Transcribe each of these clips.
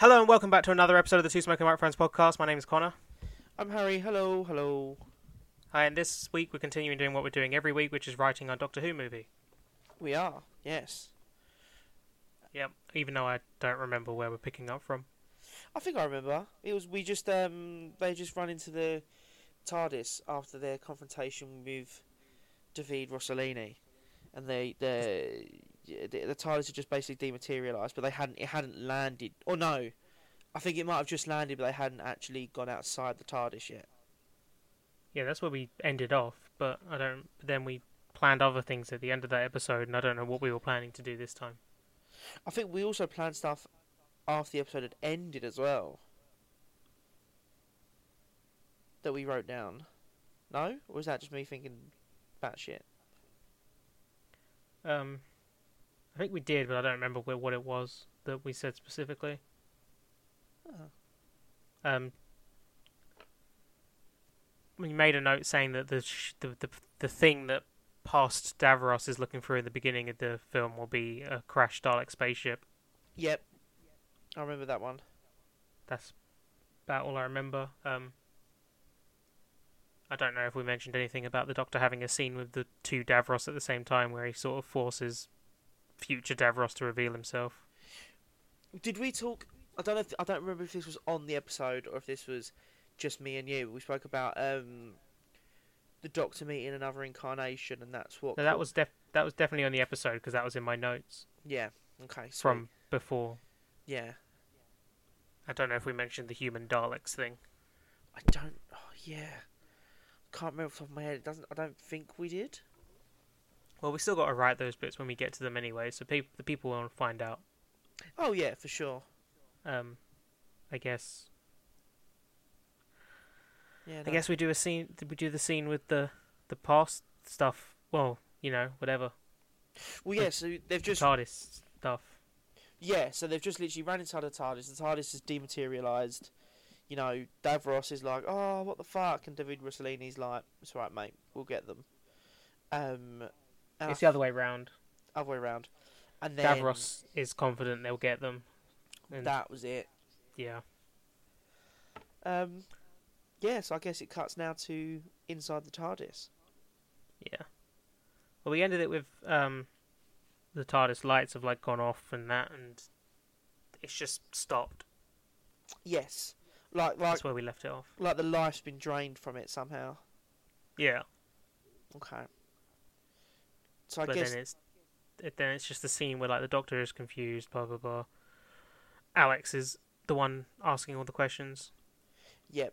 Hello and welcome back to another episode of the Two Smoking Martians podcast. My name is Connor. I'm Harry. Hello, hello. Hi, and this week we're continuing doing what we're doing every week, which is writing our Doctor Who movie. We are, yes. Yep, even though I don't remember where we're picking up from. I think I remember. It was they just run into the TARDIS after their confrontation with David Rossellini, and the TARDIS had just basically dematerialised, but it hadn't landed. Or no, I think it might have just landed, but they hadn't actually gone outside the TARDIS yet. Yeah, that's where we ended off, but then we planned other things at the end of that episode, and I don't know what we were planning to do this time. I think we also planned stuff after the episode had ended as well, that we wrote down. No? Or was that just me thinking batshit? I think we did, but I don't remember what it was that we said specifically. We made a note saying that the thing that past Davros is looking through in the beginning of the film will be a crashed Dalek spaceship. Yep, I remember that one. That's about all I remember. I don't know if we mentioned anything about the Doctor having a scene with the two Davros at the same time where he sort of forces future Davros to reveal himself. Did we talk... I don't remember if this was on the episode or if this was just me and you. We spoke about the Doctor meeting another incarnation, and that's what... No, that was definitely on the episode because that was in my notes. Yeah, okay. Sweet. From before. Yeah. I don't know if we mentioned the human Daleks thing. I don't... Oh, yeah. Can't remember off the top of my head. I don't think we did. Well, we still got to write those bits when we get to them anyway, so the people will find out. Oh yeah, for sure. I guess. Yeah. No. I guess we do a scene. We do the scene with the past stuff. Well, you know, whatever. Well, yeah. So they've just TARDIS stuff. Yeah. So they've just literally ran inside the TARDIS. The TARDIS is dematerialized. You know, Davros is like, oh, what the fuck? And David Rossellini's like, it's all right, mate, we'll get them. It's the other way round. Other way round. And then Davros is confident they'll get them. And that was it. Yeah. Yeah, so I guess it cuts now to inside the TARDIS. Yeah. Well, we ended it with the TARDIS lights have, like, gone off and that, and it's just stopped. Yes. That's where we left it off. Like the life's been drained from it somehow. Yeah. Okay. So I guess then it's just the scene where like the Doctor is confused, blah blah blah. Alex is the one asking all the questions. Yep.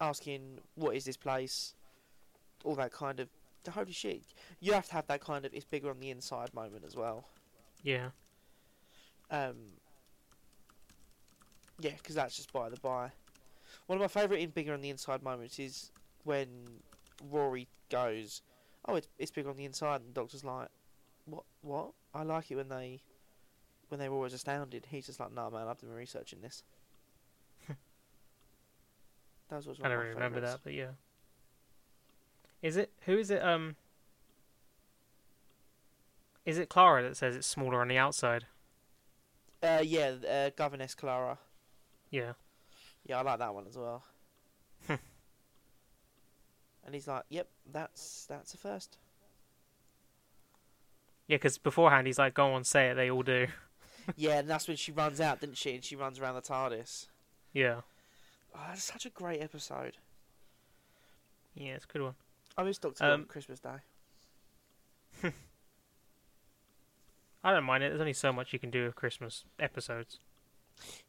Asking what is this place? All that kind of holy shit. You have to have that kind of it's bigger on the inside moment as well. Yeah. Yeah, because that's just by the by. One of my favourite in bigger on the inside moments is when Rory goes, oh, it's bigger on the inside, and the Doctor's like, what? I like it when they were always astounded. He's just like, no, man, I've been researching this. That was I don't really remember that, but yeah. Is it Clara that says it's smaller on the outside? Governess Clara. Yeah. Yeah, I like that one as well. And he's like, yep, that's a first. Yeah, because beforehand he's like, go on, say it, they all do. Yeah, and that's when she runs out, didn't she? And she runs around the TARDIS. Yeah. Oh, that's such a great episode. Yeah, it's a good one. I miss Doctor Who on Christmas Day. I don't mind it. There's only so much you can do with Christmas episodes.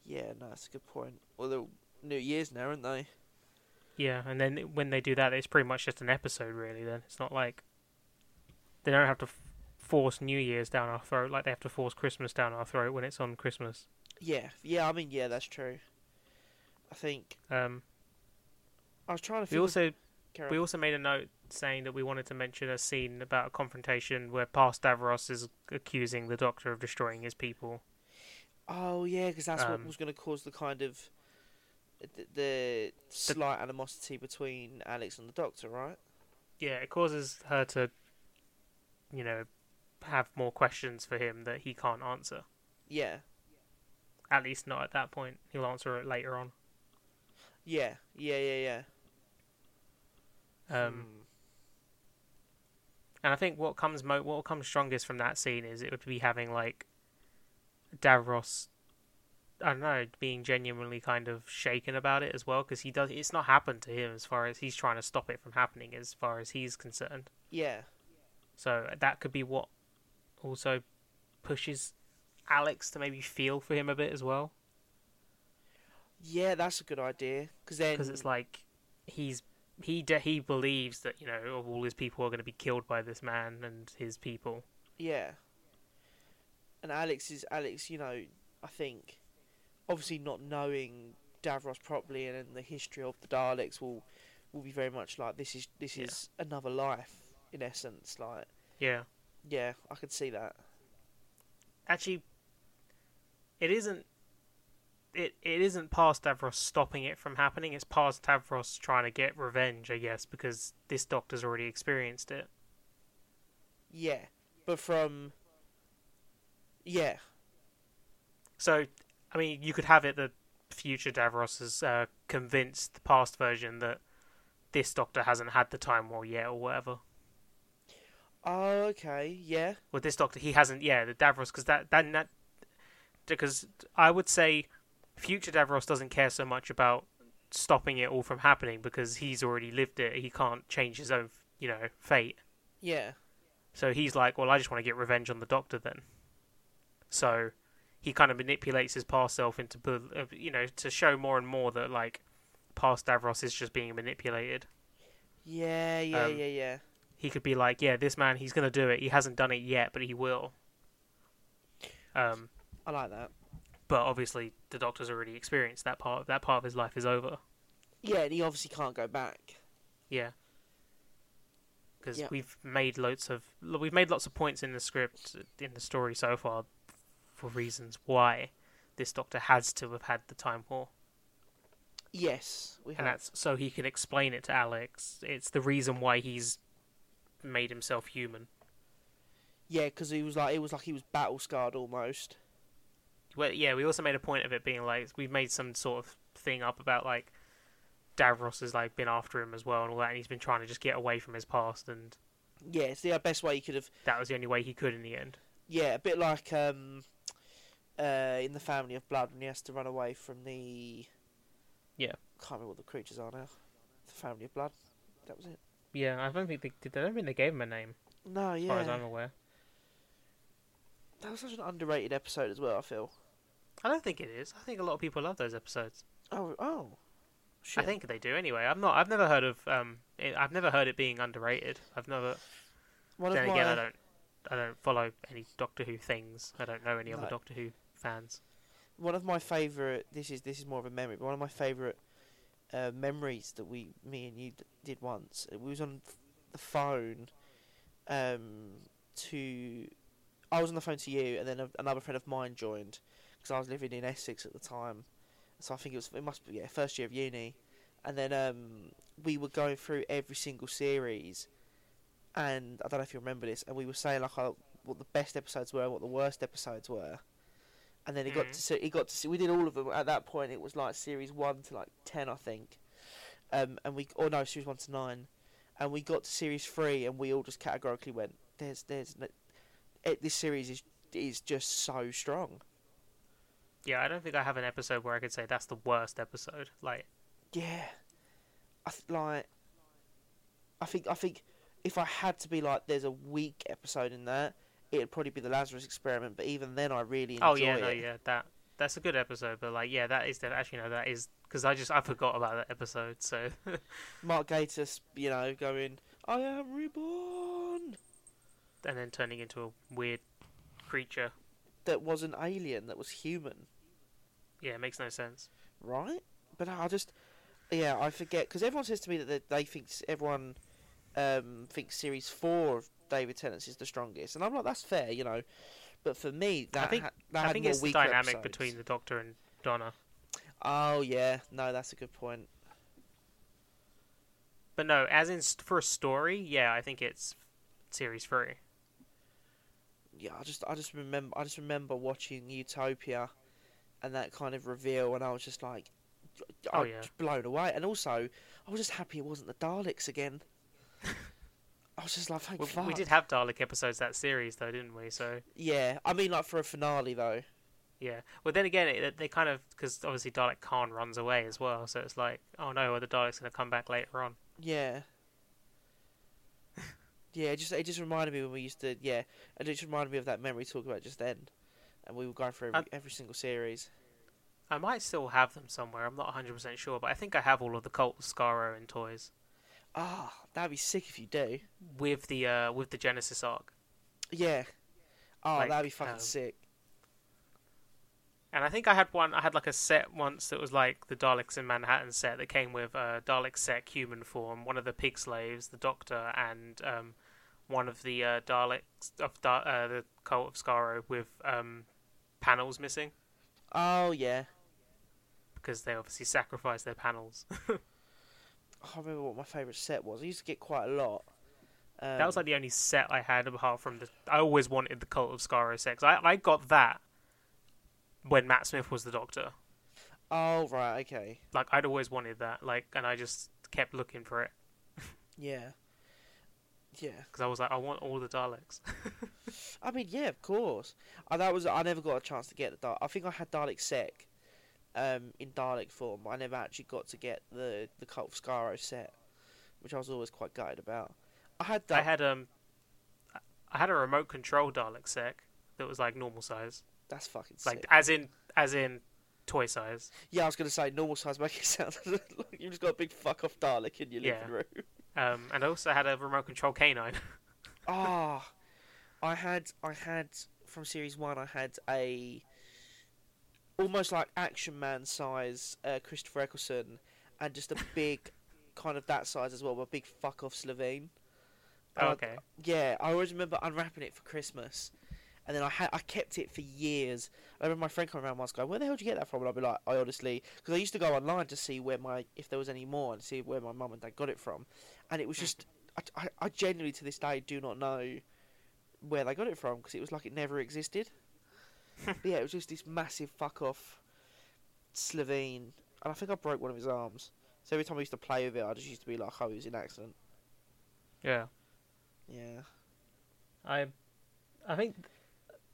Yeah, no, that's a good point. Well, they're New Year's now, aren't they? Yeah, and then when they do that, it's pretty much just an episode, really, then. It's not like... They don't have to force New Year's down our throat like they have to force Christmas down our throat when it's on Christmas. Yeah, I mean, yeah, that's true. I think... I was trying to figure... We also made a note saying that we wanted to mention a scene about a confrontation where past Davros is accusing the Doctor of destroying his people. Oh, yeah, because that's what was going to cause the kind of... The slight animosity between Alex and the Doctor, right? Yeah, it causes her to, you know, have more questions for him that he can't answer. Yeah. At least not at that point. He'll answer it later on. Yeah. And I think what comes strongest from that scene is it would be having, like, Davros, I don't know, being genuinely kind of shaken about it as well, because he does. It's not happened to him as far as he's trying to stop it from happening, as far as he's concerned. Yeah. So that could be what also pushes Alex to maybe feel for him a bit as well. Yeah, that's a good idea. Because it's like he believes that, you know, all his people are going to be killed by this man and his people. Yeah. And Alex, you know, I think obviously not knowing Davros properly and the history of the Daleks will be very much like this is another life in essence, like. Yeah. Yeah, I could see that. Actually, it isn't past Davros stopping it from happening. It's past Davros trying to get revenge, I guess, because this Doctor's already experienced it. Yeah, but from... Yeah. So, I mean, you could have it that future Davros has convinced the past version that this Doctor hasn't had the time war yet, or whatever. Oh, okay, yeah. Well, this Doctor, he hasn't, yeah, the Davros, because that because I would say future Davros doesn't care so much about stopping it all from happening, because he's already lived it. He can't change his own, you know, fate. Yeah. So he's like, well, I just want to get revenge on the Doctor then. So he kind of manipulates his past self into, you know, to show more and more that, like, past Davros is just being manipulated. Yeah. He could be like, yeah, this man, he's going to do it. He hasn't done it yet, but he will. I like that. But obviously, the Doctor's already experienced that part. That part of his life is over. Yeah, and he obviously can't go back. Yeah. Because we've made lots of points in the script, in the story so far, for reasons why this Doctor has to have had the time war. Yes, we have. And that's so he can explain it to Alex. It's the reason why he's made himself human. Yeah, because it was like he was battle scarred almost. Well, yeah, we also made a point of it being like we've made some sort of thing up about like Davros has like been after him as well and all that, and he's been trying to just get away from his past and. Yeah, it's the best way he could have. That was the only way he could in the end. Yeah, a bit like in the Family of Blood when he has to run away from the. Yeah. I can't remember what the creatures are now. The Family of Blood. That was it. Yeah, I don't think they did. I don't think they gave him a name. No, yeah. As far as I'm aware. That was such an underrated episode as well, I feel. I don't think it is. I think a lot of people love those episodes. Oh. Shit. I think they do anyway. I've never heard it being underrated. I've never. Then again, I don't follow any Doctor Who things. I don't know any other Doctor Who fans. One of my favourite. This is more of a memory, but one of my favourite. Memories that me and you did once. We was on the phone I was on the phone to you, and then another friend of mine joined because I was living in Essex at the time. So I think it must be first year of uni, and then we were going through every single series, and I don't know if you remember this. And we were saying like what the best episodes were and what the worst episodes were. And then it got to see. We did all of them at that point. It was like series 1 to like 10, I think. Series 1 to 9, and we got to series 3, and we all just categorically went, "This series is just so strong." Yeah, I don't think I have an episode where I could say that's the worst episode. Like, yeah, I think if I had to be like, there's a weak episode in that. It'd probably be The Lazarus Experiment, but even then I really enjoy it. That's a good episode, but like, yeah, that is, because I forgot about that episode, so. Mark Gatiss, you know, going, I am reborn! And then turning into a weird creature. That was an alien, that was human. Yeah, it makes no sense. Right? But I forget, because everyone says to me that everyone thinks series 4 of David Tennant's is the strongest, and I'm like, that's fair, you know, but for me I think it's the dynamic episodes. Between the Doctor and Donna. Oh yeah, no, that's a good point. But no, as in for a story, yeah, I think it's series 3. Yeah, I just remember watching Utopia and that kind of reveal, and I was just like, I was blown away. And also, I was just happy it wasn't the Daleks again. I was just like, thank fuck. We did have Dalek episodes that series, though, didn't we? So yeah, I mean, like for a finale, though. Yeah. Well, then again, they kind of, because obviously Dalek Khan runs away as well, so it's like, oh no, are the Daleks going to come back later on? Yeah. Yeah, it just reminded me when we used to, yeah, and it just reminded me of that memory talk about just then, and we were going through every single series. I might still have them somewhere. I'm not 100% sure, but I think I have all of the Cult of Skaro and toys. Ah, oh, that'd be sick if you do. With the Genesis arc. Yeah. Oh, like, that'd be fucking sick. And I think I had like a set once that was like the Daleks in Manhattan set that came with Dalek Sec human form, one of the pig slaves, the Doctor, and one of the Daleks of the Cult of Skaro with panels missing. Oh, yeah. Because they obviously sacrificed their panels. I can't remember what my favourite set was. I used to get quite a lot. That was like the only set I had apart from the... I always wanted the Cult of Skaro set. I got that when Matt Smith was the Doctor. Oh, right, okay. Like, I'd always wanted that, like, and I just kept looking for it. Yeah. Yeah. Because I was like, I want all the Daleks. I mean, yeah, of course. I never got a chance to get the Dalek. I think I had Dalek Sec in Dalek form. I never actually got to get the Cult of Skaro set, which I was always quite gutted about. I had a remote control Dalek Sec that was like normal size. That's fucking sick. Like as in toy size. Yeah, I was gonna say normal size make it sound like you just got a big fuck off Dalek in your living room. And I also had a remote control canine. Ah, oh, I had from series one. I had a almost like Action Man size Christopher Eccleston, and just a big kind of that size as well, but a big fuck off Slovene. Oh, okay. I always remember unwrapping it for Christmas. And then I kept it for years. I remember my friend coming around once going, where the hell did you get that from? And I'd be like, I honestly... Because I used to go online to see if there was any more and see where my mum and dad got it from. And it was just... I genuinely, to this day, do not know where they got it from. Because it was like it never existed. But yeah, it was just this massive fuck-off Slovene. And I think I broke one of his arms. So every time I used to play with it, I just used to be like, oh, he was in an accident. Yeah. Yeah. I think...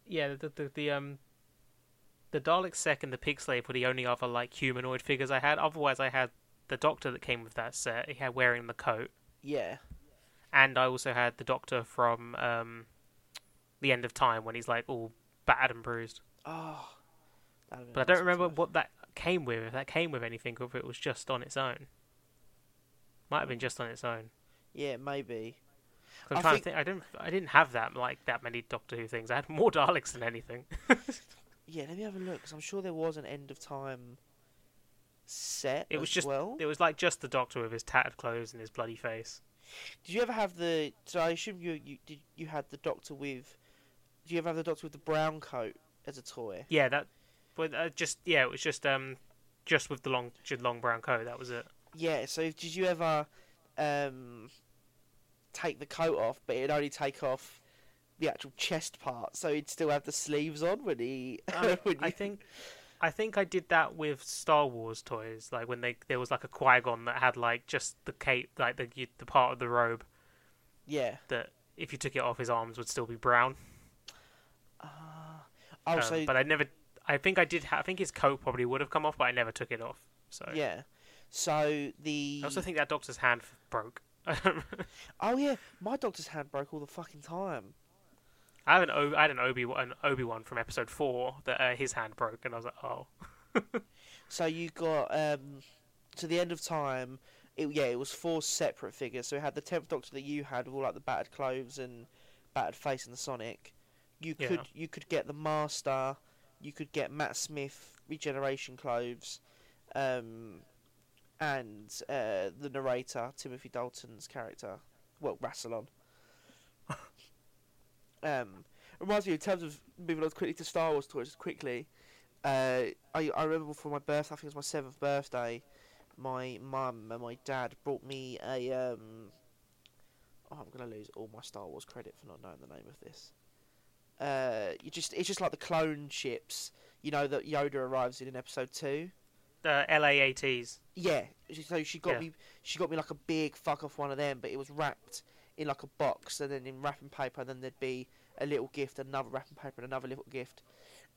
Yeah, the Dalek Sec and the Pig Slave were the only other like humanoid figures I had. Otherwise, I had the Doctor that came with that set. He had wearing the coat. Yeah. And I also had the Doctor from The End of Time when he's like all battered and bruised. Oh. But I don't remember what that came with. If that came with anything, or if it was just on its own. Might have been just on its own. Yeah, maybe. I'm trying to think. I didn't have that that many Doctor Who things. I had more Daleks than anything. Yeah, let me have a look. Cause I'm sure there was an End of Time set. It was just. Well. It was like just the Doctor with his tattered clothes and his bloody face. Did you ever have the? So I assume you had the Doctor with. Do you ever have the Doctor with the brown coat as a toy? Yeah, that. But it was just with the long brown coat. That was it. Yeah. So did you ever, take the coat off, but it'd only take off the actual chest part, so he'd still have the sleeves on when he I think I did that with Star Wars toys, like when there was like a Qui-Gon that had like just the cape, like the part of the robe, yeah, that if you took it off his arms would still be brown. So... But I think his coat probably would have come off, but I never took it off, so yeah. So I also think that Doctor's hand broke. Oh yeah, my Doctor's hand broke all the fucking time. I had an Obi-Wan from episode 4 that his hand broke, and I was like, oh. So you got to The End of Time. It was 4 separate figures. So it had the 10th Doctor that you had with all like the battered clothes and battered face and the Sonic. You could get the Master. You could get Matt Smith regeneration clothes. And the narrator, Timothy Dalton's character, well, Rassilon. Reminds me, in terms of moving on quickly to Star Wars toys, quickly. I remember for my birthday, I think it was my 7th birthday, my mum and my dad brought me a. I'm gonna lose all my Star Wars credit for not knowing the name of this. It's just like the clone ships. you know, that Yoda arrives in episode 2. The LAATs. Yeah. So she got me like a big fuck off one of them, but it was wrapped in like a box, and then in wrapping paper, and then there'd be a little gift, another wrapping paper, and another little gift.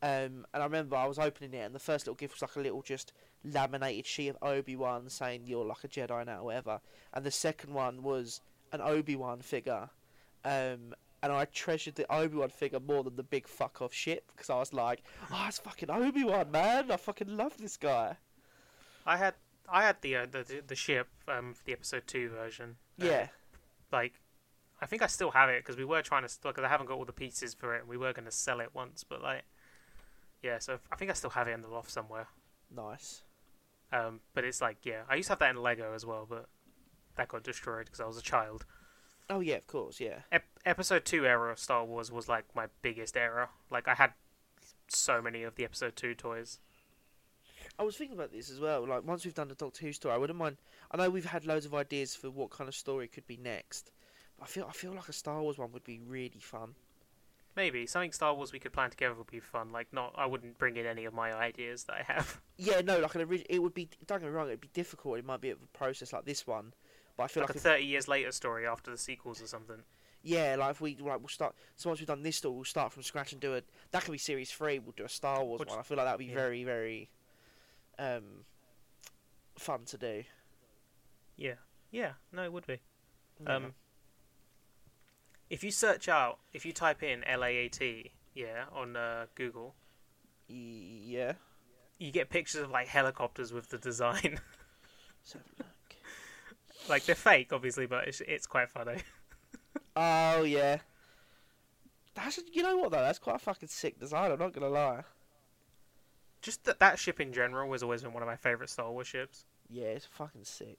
And I remember I was opening it, and the first little gift was like a little just laminated sheet of Obi-Wan saying, "You're like a Jedi now," or whatever. And the second one was an Obi-Wan figure. And I treasured the Obi-Wan figure more than the big fuck off shit, because I was like, "Oh, it's fucking Obi-Wan, man! I fucking love this guy." I had the ship for the episode 2 version. Yeah. Like, I think I still have it because we were trying to, because I haven't got all the pieces for it, and we were going to sell it once, but like, yeah. So I think I still have it in the loft somewhere. Nice. But it's like, yeah, I used to have that in Lego as well, but that got destroyed because I was a child. Oh yeah, of course, yeah. Episode 2 era of Star Wars was like my biggest era. Like, I had so many of the episode 2 toys. I was thinking about this as well. Like, once we've done the Doctor Who story, I wouldn't mind. I know we've had loads of ideas for what kind of story could be next. But I feel like a Star Wars one would be really fun. Maybe something Star Wars we could plan together would be fun. Like, not, I wouldn't bring in any of my ideas that I have. Yeah, no, like an original. It would be, don't get me wrong, it'd be difficult. It might be a process like this one, but I feel like a 30 years later story after the sequels or something. Yeah, like if we we'll start. So once we've done this story, we'll start from scratch and do a. That could be series 3. We'll do a Star Wars one. I feel like that would be very, very fun to do. Yeah. Yeah. No, it would be. Yeah. If you search out, if you type in LAAT, yeah, on Google. Yeah. You get pictures of like helicopters with the design. So, like, they're fake, obviously, but it's quite funny. Oh yeah. That's, you know what though, that's quite a fucking sick design. I'm not gonna lie. Just that ship in general has always been one of my favourite Star Wars ships. Yeah, it's fucking sick.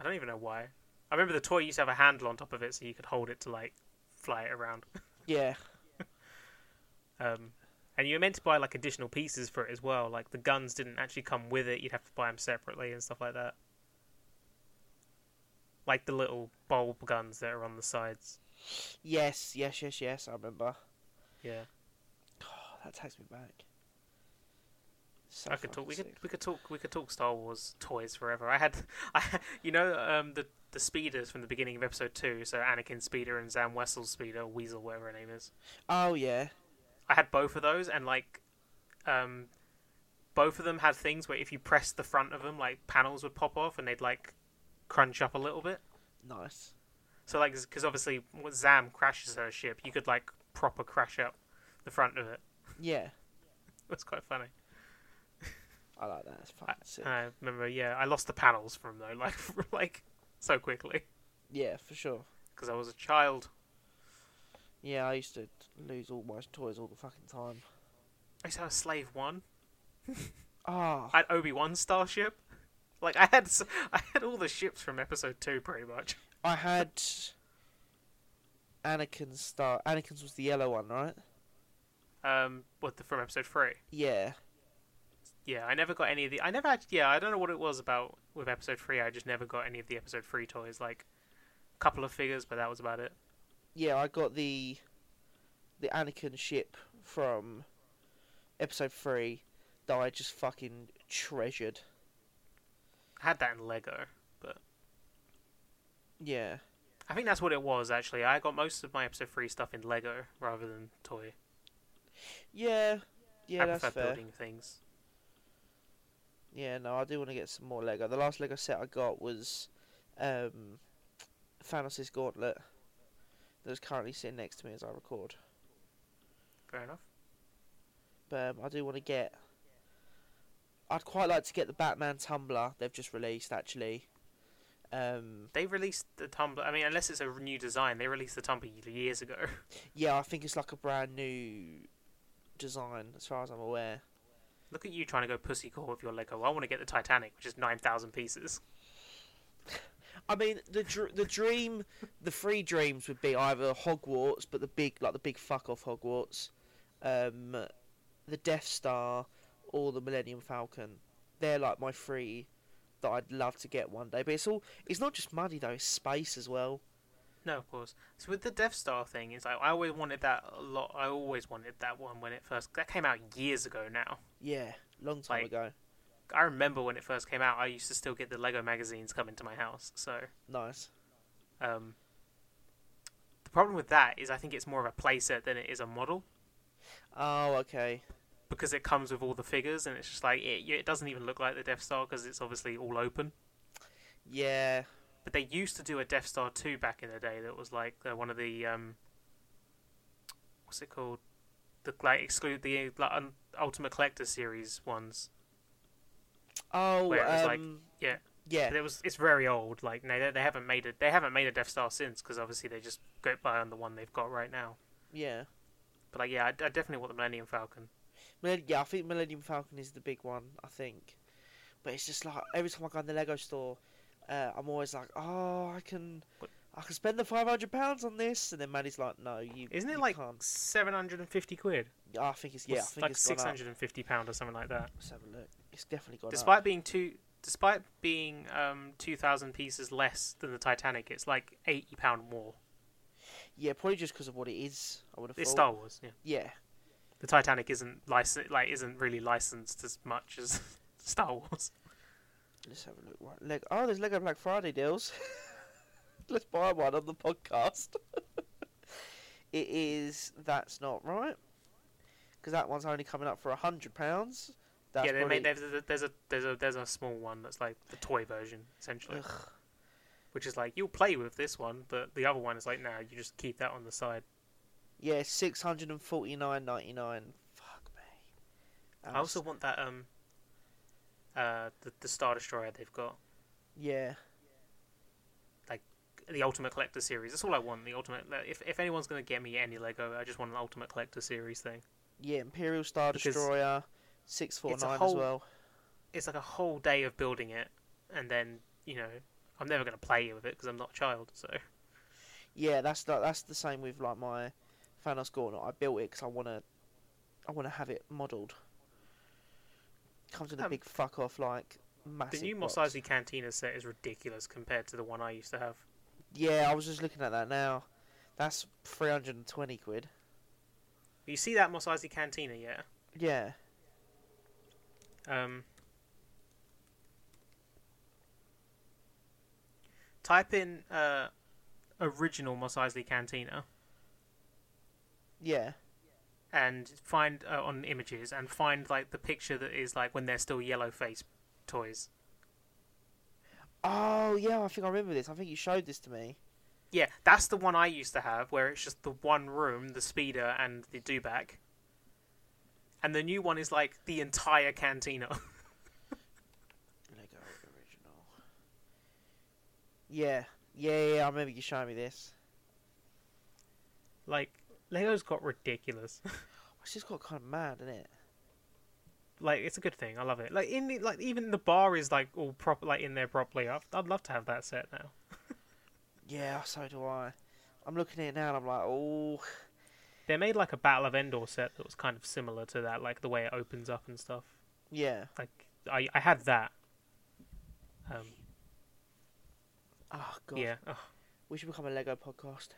I don't even know why. I remember the toy used to have a handle on top of it so you could hold it to like fly it around. Yeah. And you were meant to buy like additional pieces for it as well. Like, the guns didn't actually come with it. You'd have to buy them separately and stuff like that. Like the little bulb guns that are on the sides. Yes, I remember. Yeah. Oh, that takes me back. So I could talk. We could talk Star Wars toys forever. I had, you know, the speeders from the beginning of episode 2. So Anakin's speeder and Zam Wessel's speeder, or Weasel, whatever her name is. Oh yeah. I had both of those, and like, both of them had things where if you pressed the front of them, like panels would pop off, and they'd like crunch up a little bit. Nice. So like, because obviously when Zam crashes her ship, you could like proper crash up the front of it. Yeah. That's quite funny. I like that. It's fucking sick. I remember, yeah, I lost the panels from though, like so quickly. Yeah, for sure. Because I was a child. Yeah, I used to lose all my toys all the fucking time. I used to have a Slave One. Oh. I had Obi-Wan starship. Like, I had all the ships from episode 2 pretty much. I had Anakin's star. Anakin's was the yellow one, right? From episode 3? Yeah. Yeah, I never got any of the... I never had... Yeah, I don't know what it was about with episode 3. I just never got any of the episode 3 toys. Like, a couple of figures, but that was about it. Yeah, I got the Anakin ship from episode 3 that I just fucking treasured. I had that in Lego, but... Yeah. I think that's what it was, actually. I got most of my episode 3 stuff in Lego rather than toy. Yeah. Yeah, that's fair. I prefer building things. Yeah, no, I do want to get some more Lego. The last Lego set I got was Thanos' Gauntlet that was currently sitting next to me as I record. Fair enough. But I do want to get... I'd quite like to get the Batman Tumbler they've just released, actually. They released the Tumbler... I mean, unless it's a new design, they released the Tumbler years ago. Yeah, I think it's like a brand new design, as far as I'm aware. Look at you trying to go pussy core with your Lego. I want to get the Titanic, which is 9,000 pieces. I mean, the dream, the three dreams would be either Hogwarts, but the big fuck off Hogwarts, the Death Star, or the Millennium Falcon. They're like my three that I'd love to get one day. But it's not just money though; it's space as well. No, of course. So with the Death Star thing, it's like I always wanted that a lot. I always wanted that one when it first... That came out years ago now. Yeah, long time ago. I remember when it first came out, I used to still get the Lego magazines coming to my house, so... Nice. The problem with that is I think it's more of a playset than it is a model. Oh, okay. Because it comes with all the figures, and it's just like... It doesn't even look like the Death Star, because it's obviously all open. Yeah. But they used to do a Death Star 2 back in the day that was like one of the... what's it called? The Ultimate Collector series ones. Oh, where it was yeah. But it's very old. Like, no, they haven't made a Death Star since, because obviously they just go by on the one they've got right now. Yeah. But like, yeah, I definitely want the Millennium Falcon. Yeah, I think Millennium Falcon is the big one. I think, but it's just like every time I go in the Lego store, I'm always like, oh, I can spend the £500 on this, and then Maddie's like, no, you. Isn't it you like can't. £750? I think it's yeah, I think like it's £650 or something like that. Let's have a look. It's definitely gone up. Despite being 2,000 pieces less than the Titanic, it's like £80 more. Yeah, probably just because of what it is. I would have. It's thought. Star Wars. Yeah. Yeah. The Titanic isn't really licensed as much as Star Wars. Let's have a look. Oh, there's Lego Black Friday deals. Let's buy one on the podcast. It is. That's not right. Because that one's only coming up for £100. That's yeah, they probably... there's a small one that's like the toy version essentially, ugh. Which is like you'll play with this one, but the other one is like nah, you just keep that on the side. Yeah, $649.99. Fuck me. I also want that the Star Destroyer they've got. Yeah. Like the Ultimate Collector series. That's all I want. The Ultimate. If anyone's gonna get me any Lego, I just want an Ultimate Collector series thing. Yeah, Imperial Star Destroyer. 649 as well. It's like a whole day of building it, and then you know I'm never going to play with it because I'm not a child. So yeah, that's the same with like my Thanos Gauntlet. I built it because I want to have it modelled. Comes with a big fuck off like massive. The new Mos Eisley Cantina set is ridiculous compared to the one I used to have. Yeah, I was just looking at that now. That's £320. You see that Mos Eisley Cantina? Yeah. Yeah. Type in original Mos Eisley Cantina. Yeah. And find on images and find like the picture that is like when they're still yellow face toys. Oh yeah, I think I remember this. I think you showed this to me. Yeah, that's the one I used to have where it's just the one room, the speeder and the dewback. And the new one is like the entire cantina. Lego original. Yeah. I remember you showing me this. Like Lego's got ridiculous. It's just got kind of mad, isn't it? Like it's a good thing. I love it. Like even the bar is like all proper, like in there properly. I'd love to have that set now. Yeah, so do I. I'm looking at it now and I'm like, oh. They made, like, a Battle of Endor set that was kind of similar to that, like, the way it opens up and stuff. Yeah. Like, I had that. Oh, God. Yeah. Oh. We should become a Lego podcast.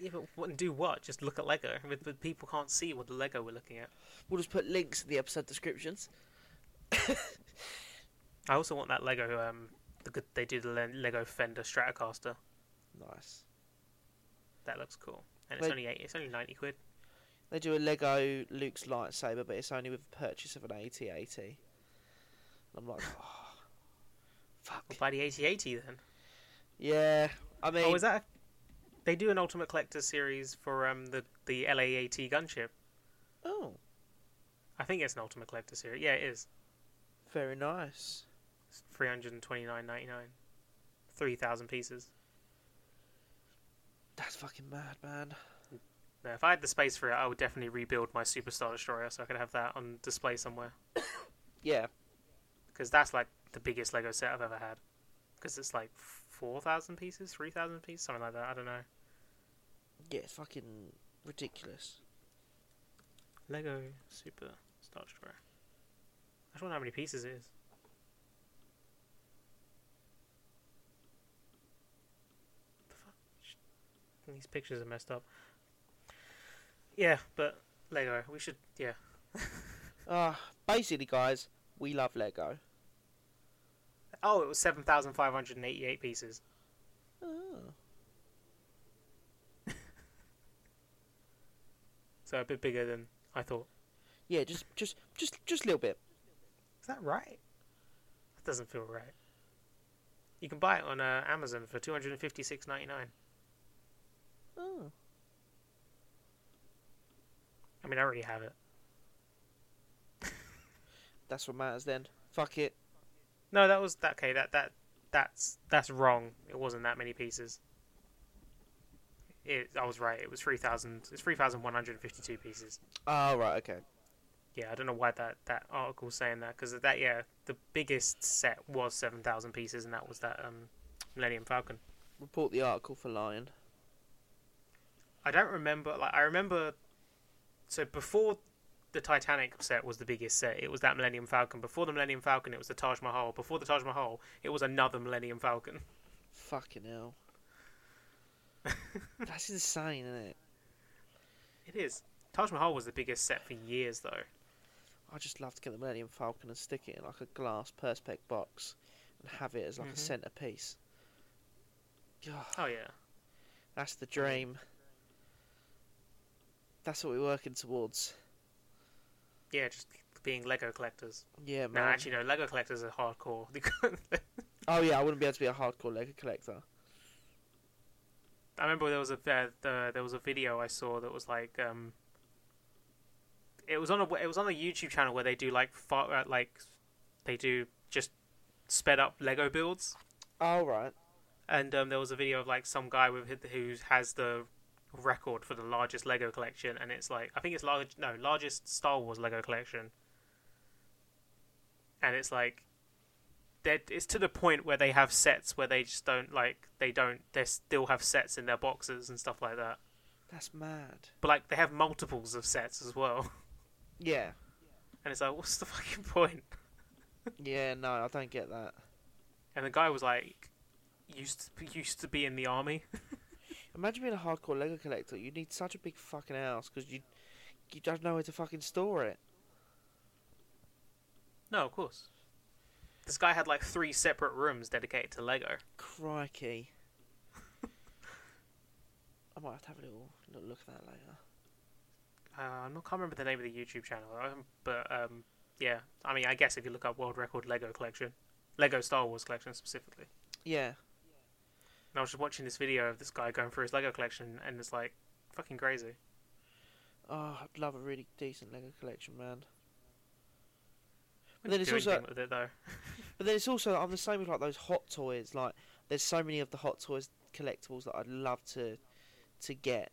Yeah, but do what? Just look at Lego. But people can't see what the Lego we're looking at. We'll just put links in the episode descriptions. I also want that Lego, they do the Lego Fender Stratocaster. Nice. That looks cool, and it's only £90. They do a Lego Luke's lightsaber, but it's only with the purchase of an AT-AT. And I'm like, oh, fuck. Well, buy the AT-AT then. Yeah, I mean, oh, is that? They do an Ultimate Collector series for the LAAT gunship. Oh, I think it's an Ultimate Collector series. Yeah, it is. Very nice. It's $329.99, 3,000 pieces. That's fucking mad, man. Yeah, if I had the space for it, I would definitely rebuild my Super Star Destroyer so I could have that on display somewhere. Yeah. Because that's, like, the biggest Lego set I've ever had. Because it's, like, 4,000 pieces, 3,000 pieces, something like that. I don't know. Yeah, it's fucking ridiculous. Lego Super Star Destroyer. I don't know how many pieces it is. These pictures are messed up. Yeah, but Lego, we should, yeah. Basically, guys, we love Lego. Oh, it was 7,588 pieces. Oh. So a bit bigger than I thought. Yeah, just a little bit. Is that right? That doesn't feel right. You can buy it on Amazon for $256.99. Oh. I mean, I already have it. That's what matters then. Fuck it. No, that was that. Okay, that's wrong. It wasn't that many pieces. I was right. It was 3,000. It's 3,152 pieces. Oh right, okay. Yeah, I don't know why that article's saying that, because that, yeah, the biggest set was 7,000 pieces, and that was that Millennium Falcon. Report the article for lying. I don't remember. Like, I remember. So before the Titanic set was the biggest set, it was that Millennium Falcon. Before the Millennium Falcon, it was the Taj Mahal. Before the Taj Mahal, it was another Millennium Falcon. Fucking hell. That's insane, isn't it? It is. Taj Mahal was the biggest set for years, though. I just love to get the Millennium Falcon and stick it in like a glass Perspex box and have it as like a centerpiece. Oh yeah. That's the dream. That's what we're working towards. Yeah, just being Lego collectors. Yeah, man. No, actually, no, Lego collectors are hardcore. Oh, yeah, I wouldn't be able to be a hardcore Lego collector. I remember there was a video I saw that was like... It was on a YouTube channel where they do they do just sped up Lego builds. Oh, right. And there was a video of like some guy who has the record for the largest Lego collection, and it's like, I think it's largest Star Wars Lego collection, and it's like that. It's to the point where they have sets where they just don't like they still have sets in their boxes and stuff like that. That's mad. But like they have multiples of sets as well. Yeah. And it's like, what's the fucking point? Yeah, no, I don't get that. And the guy was like, used to be in the army. Imagine being a hardcore Lego collector. You need such a big fucking house because you don't know where to fucking store it. No, of course. This guy had like 3 separate rooms dedicated to Lego. Crikey. I might have to have a little look at that later. I can't remember the name of the YouTube channel, but yeah. I mean, I guess if you look up world record Lego collection, Lego Star Wars collection specifically. Yeah. And I was just watching this video of this guy going through his Lego collection, and it's like fucking crazy. Oh, I'd love a really decent Lego collection, man. But then it's also with it, though. But then it's also, I'm the same with like those Hot Toys. Like, there's so many of the Hot Toys collectibles that I'd love to get.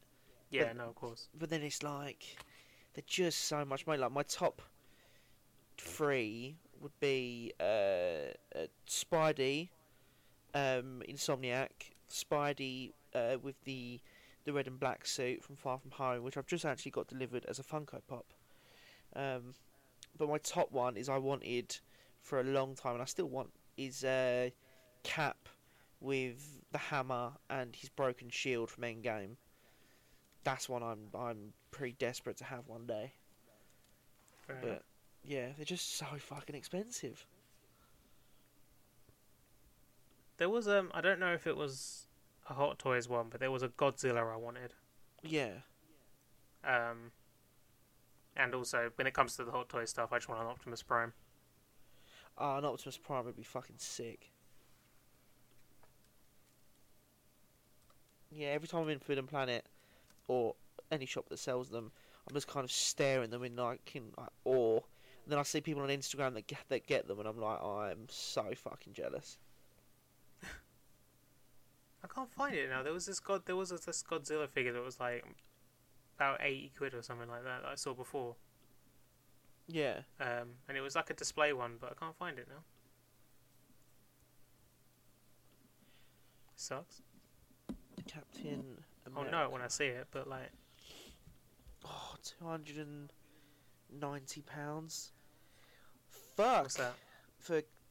Yeah, but, no, of course. But then it's like they're just so much money. Like my top 3 would be Spidey. Insomniac, Spidey with the red and black suit from Far From Home, which I've just actually got delivered as a Funko Pop. But my top one is I wanted for a long time, and I still want, is Cap with the hammer and his broken shield from Endgame. That's one I'm pretty desperate to have one day. Fair but enough. Yeah, they're just so fucking expensive. There was I don't know if it was a Hot Toys one, but there was a Godzilla I wanted. Yeah. And also, when it comes to the Hot Toys stuff, I just want an Optimus Prime. Oh, an Optimus Prime would be fucking sick. Yeah, every time I'm in Food and Planet or any shop that sells them, I'm just kind of staring them in like awe. And then I see people on Instagram that get them, and I'm like, oh, I'm so fucking jealous. I can't find it now. There was this Godzilla figure that was like about 80 quid or something like that I saw before. Yeah. And it was like a display one, but I can't find it now. Sucks. Captain America. I'll know it when I see it, but like... Oh, £290. Fuck! What's that?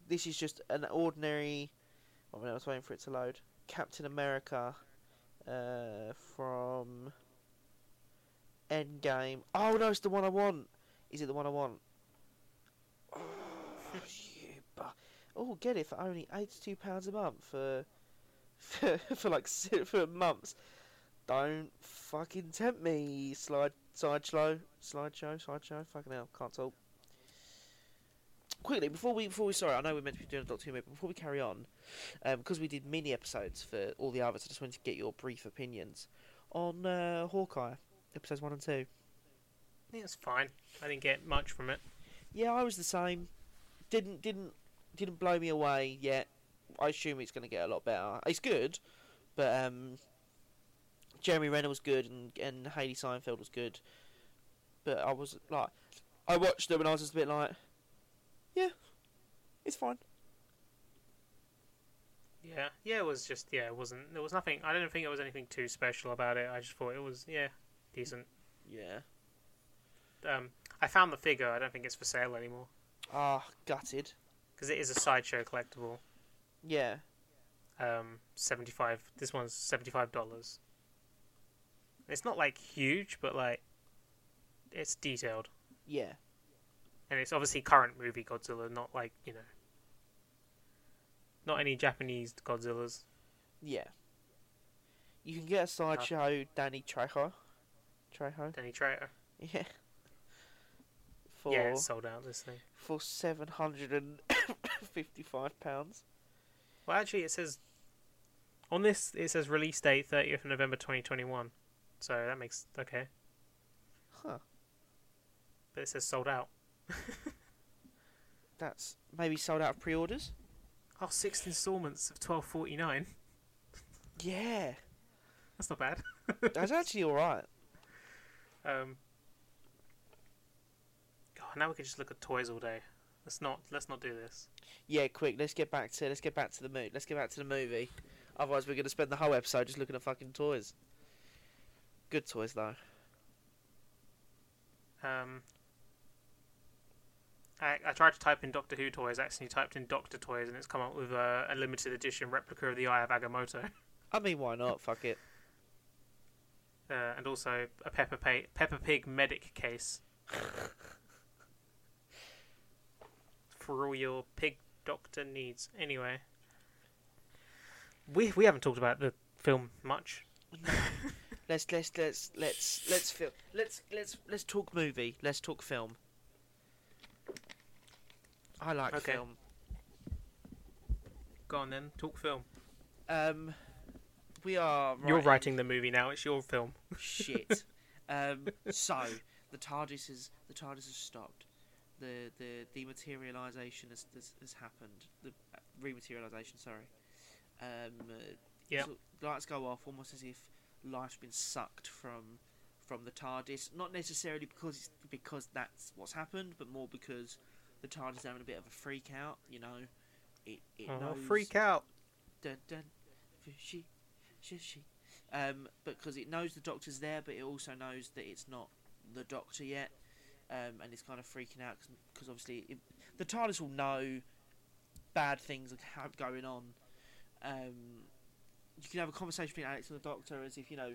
This is just an ordinary... I mean, I was waiting for it to load. Captain America from Endgame. Oh no, it's the one I want. Is it the one I want? Oh, you oh, get it for only £82 a month for months. Don't fucking tempt me, slideshow. Fucking hell, can't talk. Quickly, before we sorry, I know we're meant to be doing a Doctor Who, but before we carry on, because we did mini episodes for all the others, I just wanted to get your brief opinions on Hawkeye episodes 1 and 2. I think it's fine. I didn't get much from it. Yeah, I was the same. Didn't blow me away yet. I assume it's going to get a lot better. It's good, but Jeremy Renner was good and Hayley Steinfeld was good, but I was like, I watched it and I was just a bit like, yeah, it's fine. Yeah, it was just, yeah, it wasn't, there was nothing, I don't think there was anything too special about it. I just thought it was, yeah, decent. Yeah. I found the figure. I don't think it's for sale anymore. Ah, gutted. Because it is a sideshow collectible. Yeah. $75. This one's $75. It's not like huge, but like it's detailed. Yeah. And it's obviously current movie Godzilla, not like, you know, not any Japanese Godzillas. Yeah. You can get a sideshow Danny Trejo. Yeah. It's sold out, this thing. For £755. Well, actually, it says... on this, it says release date 30th of November 2021. So, that makes... okay. Huh. But it says sold out. That's maybe sold out of pre-orders? Oh, 6 installments of $12.49. Yeah. That's not bad. That's actually alright. Now we can just look at toys all day. Let's not do this. Yeah, quick. Let's get back to the mood. Let's get back to the movie. Otherwise, we're gonna spend the whole episode just looking at fucking toys. Good toys though. I tried to type in Doctor Who toys. I actually typed in Doctor toys, and it's come up with a limited edition replica of the Eye of Agamotto. I mean, why not? Fuck it. And also a Peppa Pig medic case. For all your pig doctor needs. Anyway, we haven't talked about the film much. Let's talk movie. Let's talk film. I like film. Go on then, talk film. We are. You're writing the movie now. It's your film. Shit. So the TARDIS has stopped. The dematerialization has happened. The rematerialization, sorry. So lights go off, almost as if life's been sucked from the TARDIS. Not necessarily because that's what's happened, but more because the TARDIS is having a bit of a freak out. You know, it knows. Freak out. Dun dun. She. Because it knows the Doctor's there, but it also knows that it's not the Doctor yet. And it's kind of freaking out because obviously the TARDIS will know bad things are going on. You can have a conversation between Alex and the Doctor as if, you know,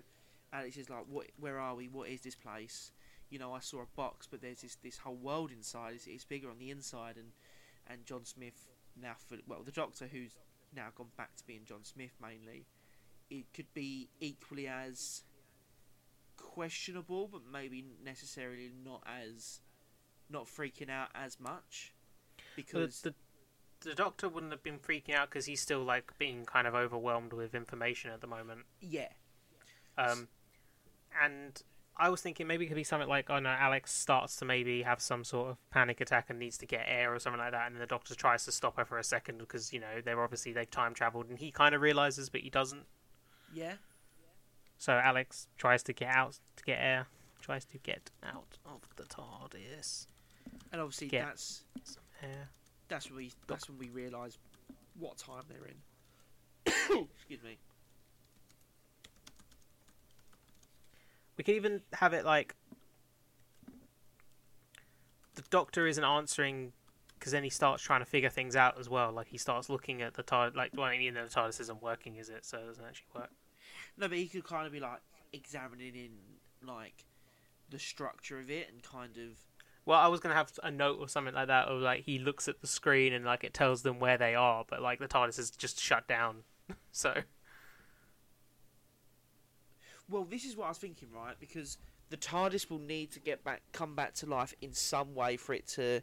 Alex is like, "What? Where are we? What is this place? You know, I saw a box, but there's this whole world inside. It's bigger on the inside." And John Smith now, the Doctor, who's now gone back to being John Smith mainly, it could be equally as questionable, but maybe necessarily not freaking out as much, because the Doctor wouldn't have been freaking out because he's still like being kind of overwhelmed with information at the moment. Yeah. And I was thinking maybe it could be something like, oh no, Alex starts to maybe have some sort of panic attack and needs to get air or something like that, and the Doctor tries to stop her for a second because, you know, they've time traveled and he kind of realizes, but he doesn't. Yeah. So Alex tries to get out of the TARDIS. And obviously that's some air. That's when we realise what time they're in. Excuse me. We could even have it like the Doctor isn't answering because then he starts trying to figure things out as well. Like he starts looking at the TARDIS, like, well, the TARDIS isn't working, is it? So it doesn't actually work. No, but he could kind of be like examining in like the structure of it and kind of. Well, I was gonna have a note or something like that, or like he looks at the screen and like it tells them where they are, but like the TARDIS is just shut down, so. Well, this is what I was thinking, right? Because the TARDIS will need to come back to life in some way for it to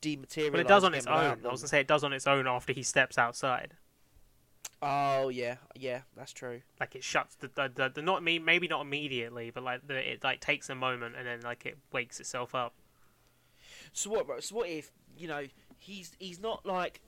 dematerialise. But it does on its own. I was gonna say it does on its own after he steps outside. Oh yeah, that's true. Like it shuts the not me maybe not immediately, but like it like takes a moment and then like it wakes itself up. So what if, you know, he's not like,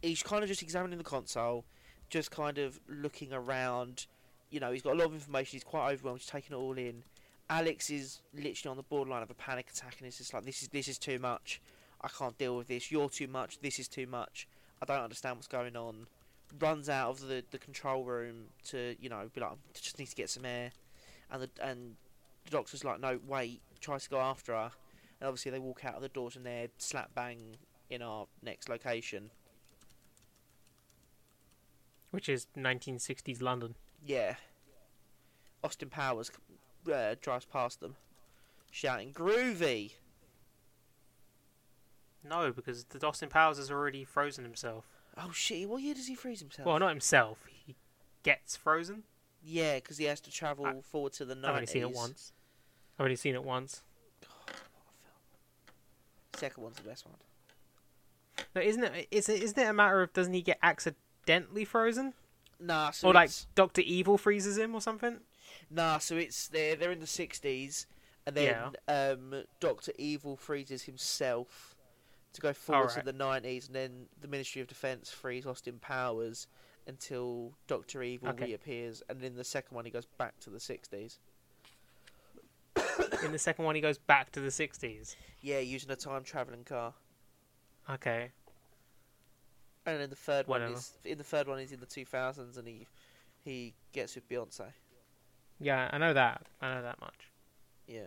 he's kind of just examining the console, just kind of looking around. You know, he's got a lot of information. He's quite overwhelmed. He's taking it all in. Alex is literally on the borderline of a panic attack, and it's just like, this is too much. I can't deal with this. You're too much. This is too much. I don't understand what's going on. Runs out of the control room to, you know, be like, I just need to get some air. And the doctor's like, no, wait. Tries to go after her. And obviously they walk out of the doors and they're slap bang in our next location. Which is 1960s London. Yeah. Austin Powers drives past them, shouting, "Groovy!" No, because the Austin Powers has already frozen himself. Oh shit, what year does he freeze himself? Well, not himself. He gets frozen. Yeah, because he has to travel forward to the 90s. I've only seen it once. God, what a film. Second one's the best one. No, isn't it a matter of, doesn't he get accidentally frozen? Nah, so or like Dr. Evil freezes him or something? Nah, so it's they're in the 60s, and then Dr. Evil freezes himself to go forward to the 90s, and then the Ministry of Defence frees Austin Powers until Dr. Evil reappears, and in the second one he goes back to the 60s. In the second one he goes back to the 60s? Yeah, using a time-travelling car. Okay. And then the third one is in the 2000s, and he gets with Beyonce. Yeah, I know that much. Yeah.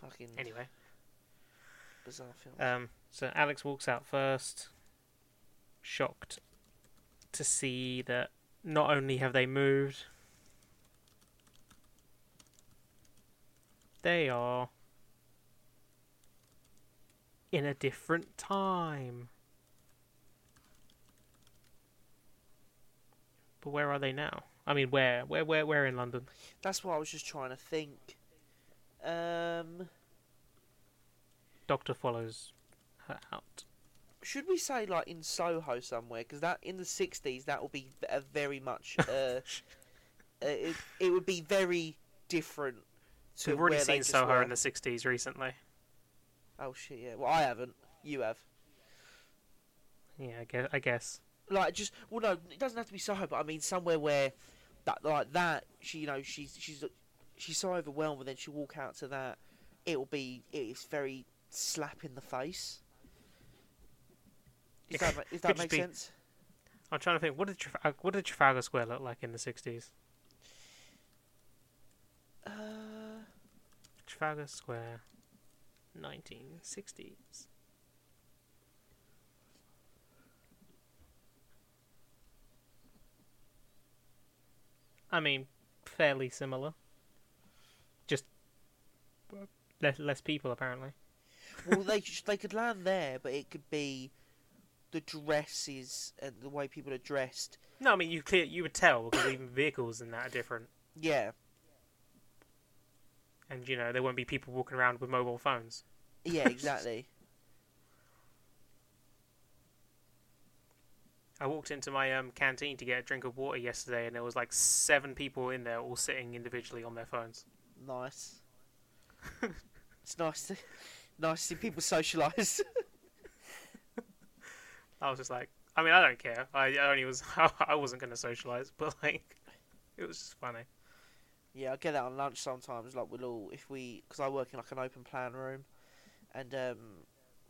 Fucking. Anyway. Bizarre film. So Alex walks out first, shocked to see that not only have they moved, they are in a different time. But where are they now? I mean, where in London? That's what I was just trying to think. Doctor follows her out. Should we say, like, in Soho somewhere? Because that, in the 60s, that would be a very much... it would be very different to where. We've already seen Soho in the 60s recently. Oh, shit, yeah. Well, I haven't. You have. Yeah, I guess. Like, just... Well, no, it doesn't have to be Soho, but I mean somewhere where... she's so overwhelmed, and then she'll walk out to that. It's very slap in the face. Does that make sense? I'm trying to think, what did Trafalgar Square look like in the 60s? Trafalgar Square, 1960s. I mean, fairly similar. Just less people, apparently. Well, they could land there, but it could be the dresses and the way people are dressed. No, I mean you would tell, because even vehicles and that are different. Yeah. And you know there won't be people walking around with mobile phones. Yeah, exactly. I walked into my canteen to get a drink of water yesterday, and there was like 7 people in there, all sitting individually on their phones. Nice. It's nice to see people socialise. I was just like, I mean, I don't care. I wasn't going to socialise, but like, it was just funny. Yeah, I get that on lunch sometimes. Like, because I work in like an open plan room, and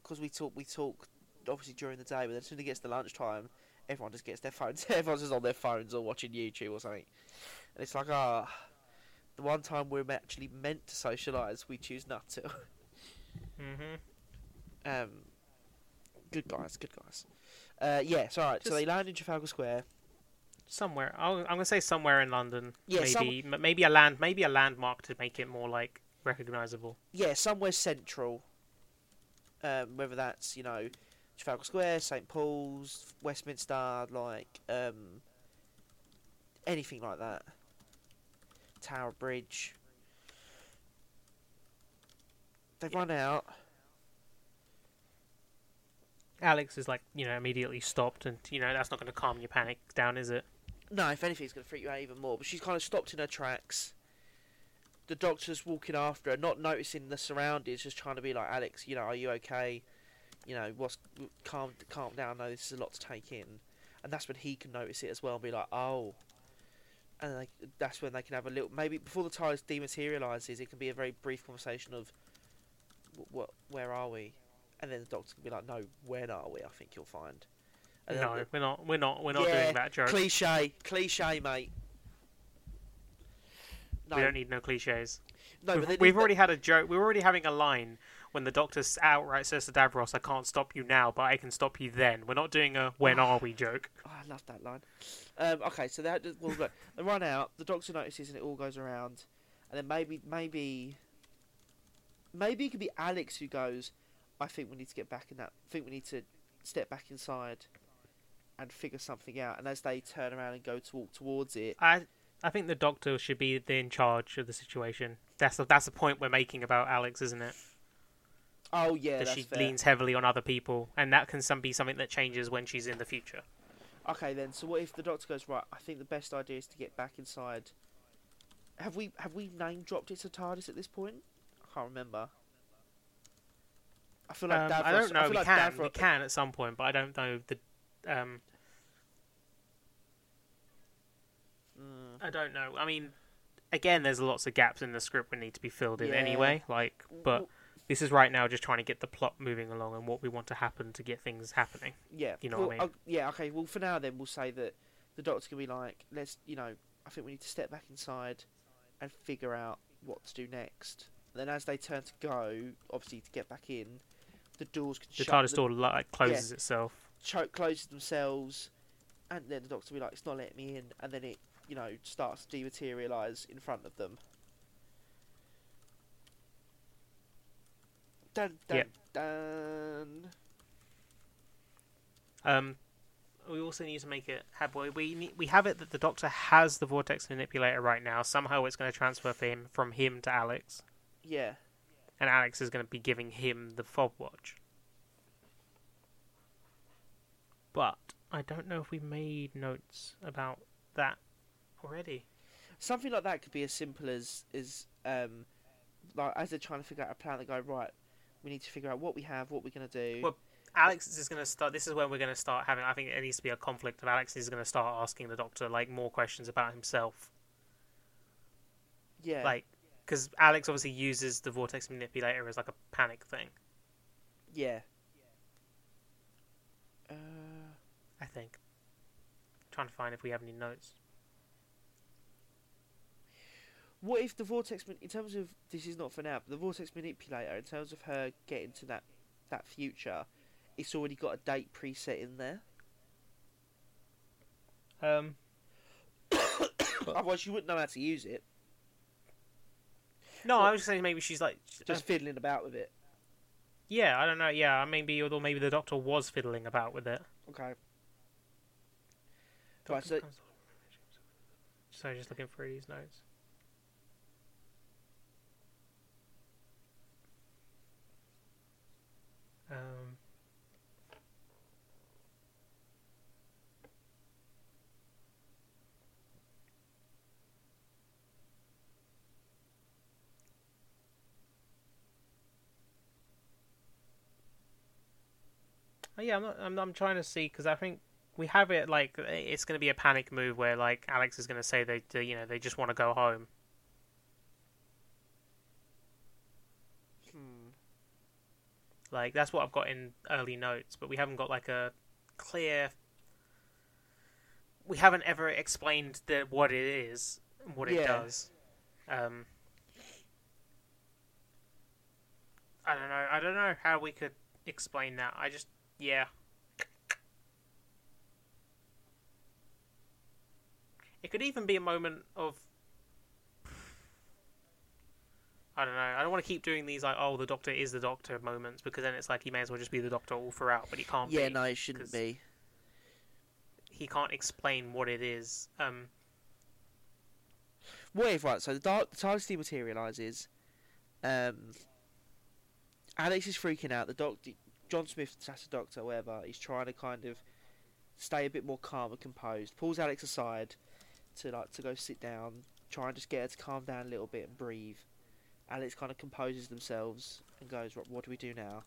because we talk obviously during the day, but then as soon as it gets to lunchtime, everyone just gets their phones. Everyone's just on their phones or watching YouTube or something. And it's like, the one time we're actually meant to socialise, we choose not to. Mm-hmm. Good guys. Yeah, it's alright. So they land in Trafalgar Square. Somewhere. I'm going to say somewhere in London. Yeah, maybe. Maybe a landmark to make it more, like, recognisable. Yeah, somewhere central. Whether that's, you know, Trafalgar Square, St. Paul's, Westminster, like, anything like that. Tower Bridge. They've run out. Alex is, like, you know, immediately stopped, and, you know, that's not going to calm your panic down, is it? No, if anything, it's going to freak you out even more. But she's kind of stopped in her tracks. The doctor's walking after her, not noticing the surroundings, just trying to be like, Alex, you know, are you okay? You know, calm down, no, this is a lot to take in. And that's when he can notice it as well and be like, oh. And that's when they can have a little, maybe before the TARDIS dematerialises, it can be a very brief conversation of, what, where are we? And then the doctor can be like, no, when are we? I think you'll find. And no, we're not doing that joke. Cliche, mate. No. We don't need no cliches. No, we've already had a joke. We're already having a line when the doctor outright says to Davros, I can't stop you now, but I can stop you then. We're not doing a when are we joke. Oh, I love that line. Okay, so they run out, the doctor notices, and it all goes around. And then maybe it could be Alex who goes, I think we need to get back in that. I think we need to step back inside and figure something out. And as they turn around and go to walk towards it, I think the doctor should be in charge of the situation. That's the point we're making about Alex, isn't it? Oh yeah, that she leans heavily on other people, and that can be something that changes when she's in the future. Okay, then. So what if the doctor goes, right? I think the best idea is to get back inside. Have we name dropped it to TARDIS at this point? I can't remember. I feel like Davros... I don't know. We can at some point, but I don't know the... I don't know. I mean, again, there's lots of gaps in the script that need to be filled in anyway. Like, but this is right now just trying to get the plot moving along and what we want to happen to get things happening. Yeah. You know what I mean? Yeah, okay. Well, for now then, we'll say that the doctor can be like, let's, you know, I think we need to step back inside and figure out what to do next. Then as they turn to go, obviously, to get back in... The TARDIS door closes itself. Closes themselves, and then the doctor will be like, it's not letting me in, and then it, you know, starts to dematerialise in front of them. Dun, dun, dun. We also need to make it... We have it that the doctor has the vortex manipulator right now. Somehow it's going to transfer from him to Alex. Yeah. And Alex is going to be giving him the fob watch. But I don't know if we made notes about that already. Something like that could be as simple as like as they're trying to figure out a plan, they go, right, we need to figure out what we have, what we're going to do. Well, Alex is going to start... This is where we're going to start having... I think it needs to be a conflict of Alex is going to start asking the doctor, like, more questions about himself. Yeah. Like... Because Alex obviously uses the vortex manipulator as like a panic thing. Yeah. I think. I'm trying to find if we have any notes. What if the vortex... In terms of... This is not for now, but the vortex manipulator, in terms of her getting to that future, it's already got a date preset in there? Otherwise you wouldn't know how to use it. No, well, I was just saying maybe she's like... Just fiddling about with it. Yeah, I don't know. Yeah, maybe the doctor was fiddling about with it. Okay. Right, so just looking through these notes. Yeah, I'm trying to see, because I think we have it like it's going to be a panic move where like Alex is going to say they just want to go home. Like that's what I've got in early notes, but we haven't got like a clear. We haven't ever explained what it is, and what it does. I don't know. I don't know how we could explain that. I just. Yeah. It could even be a moment of... I don't know. I don't want to keep doing these, like, oh, the Doctor is the Doctor moments, because then it's like he may as well just be the Doctor all throughout, but he can't be. Yeah, no, it shouldn't be. He can't explain what it is. What if, right, so the TARDIS dematerialises, Alex is freaking out, the Doctor, John Smith, that's the Doctor, whatever, he's trying to kind of stay a bit more calm and composed, pulls Alex aside to go sit down, try and just get her to calm down a little bit and breathe. Alex kind of composes themselves and goes, what do we do now?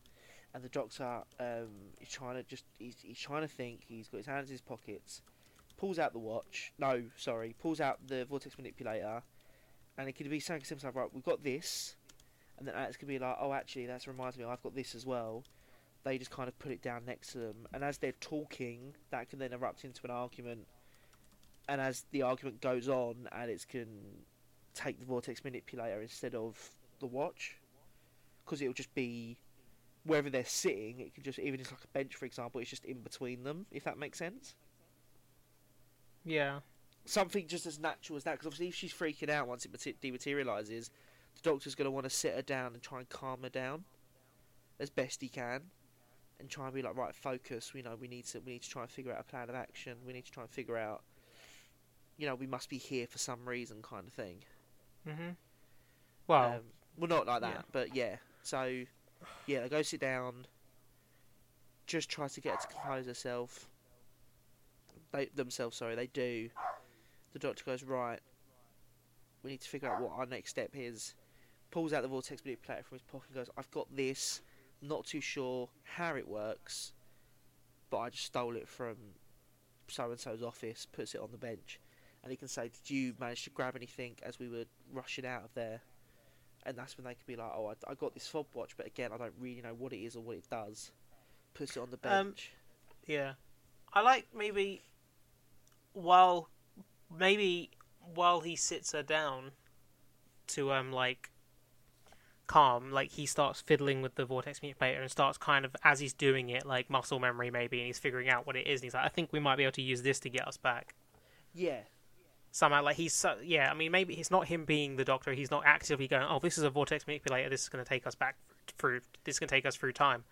And the Doctor is trying to he's trying to think. He's got his hands in his pockets, pulls out the watch. No, sorry, pulls out the vortex manipulator, and it could be something simple like, right, we've got this, and then Alex could be like, oh, actually, that reminds me, I've got this as well. They just kind of put it down next to them, and as they're talking, that can then erupt into an argument, and as the argument goes on, Alex can take the vortex manipulator instead of the watch, because it'll just be wherever they're sitting. It could just, even if it's like a bench, for example, it's just in between them, if that makes sense. Yeah, something just as natural as that, because obviously if she's freaking out once it dematerialises, the Doctor's going to want to sit her down and try and calm her down as best he can, and try and be like, right, focus, you know, we need to try and figure out a plan of action, we need to try and figure out, you know, we must be here for some reason, kind of thing. Mm-hmm. Well, not like that, yeah. But yeah. So, yeah, they go sit down. Just try to get her to compose herself. They do. The Doctor goes, right, we need to figure out what our next step is. Pulls out the vortex manipulator from his pocket and goes, I've got this. Not too sure how it works, but I just stole it from so-and-so's office. Puts it on the bench. And he can say, did you manage to grab anything as we were rushing out of there? And that's when they could be like, oh, I got this fob watch, but again, I don't really know what it is or what it does. Puts it on the bench. Yeah. I like maybe while he sits her down to, calm, like, he starts fiddling with the vortex manipulator and starts kind of, as he's doing it, like, muscle memory maybe, and he's figuring out what it is, and he's like, I think we might be able to use this to get us back. Yeah. Somehow, like, he's so... Yeah, I mean, maybe it's not him being the Doctor. He's not actively going, oh, this is a vortex manipulator. This is going to take us back through... This can take us through time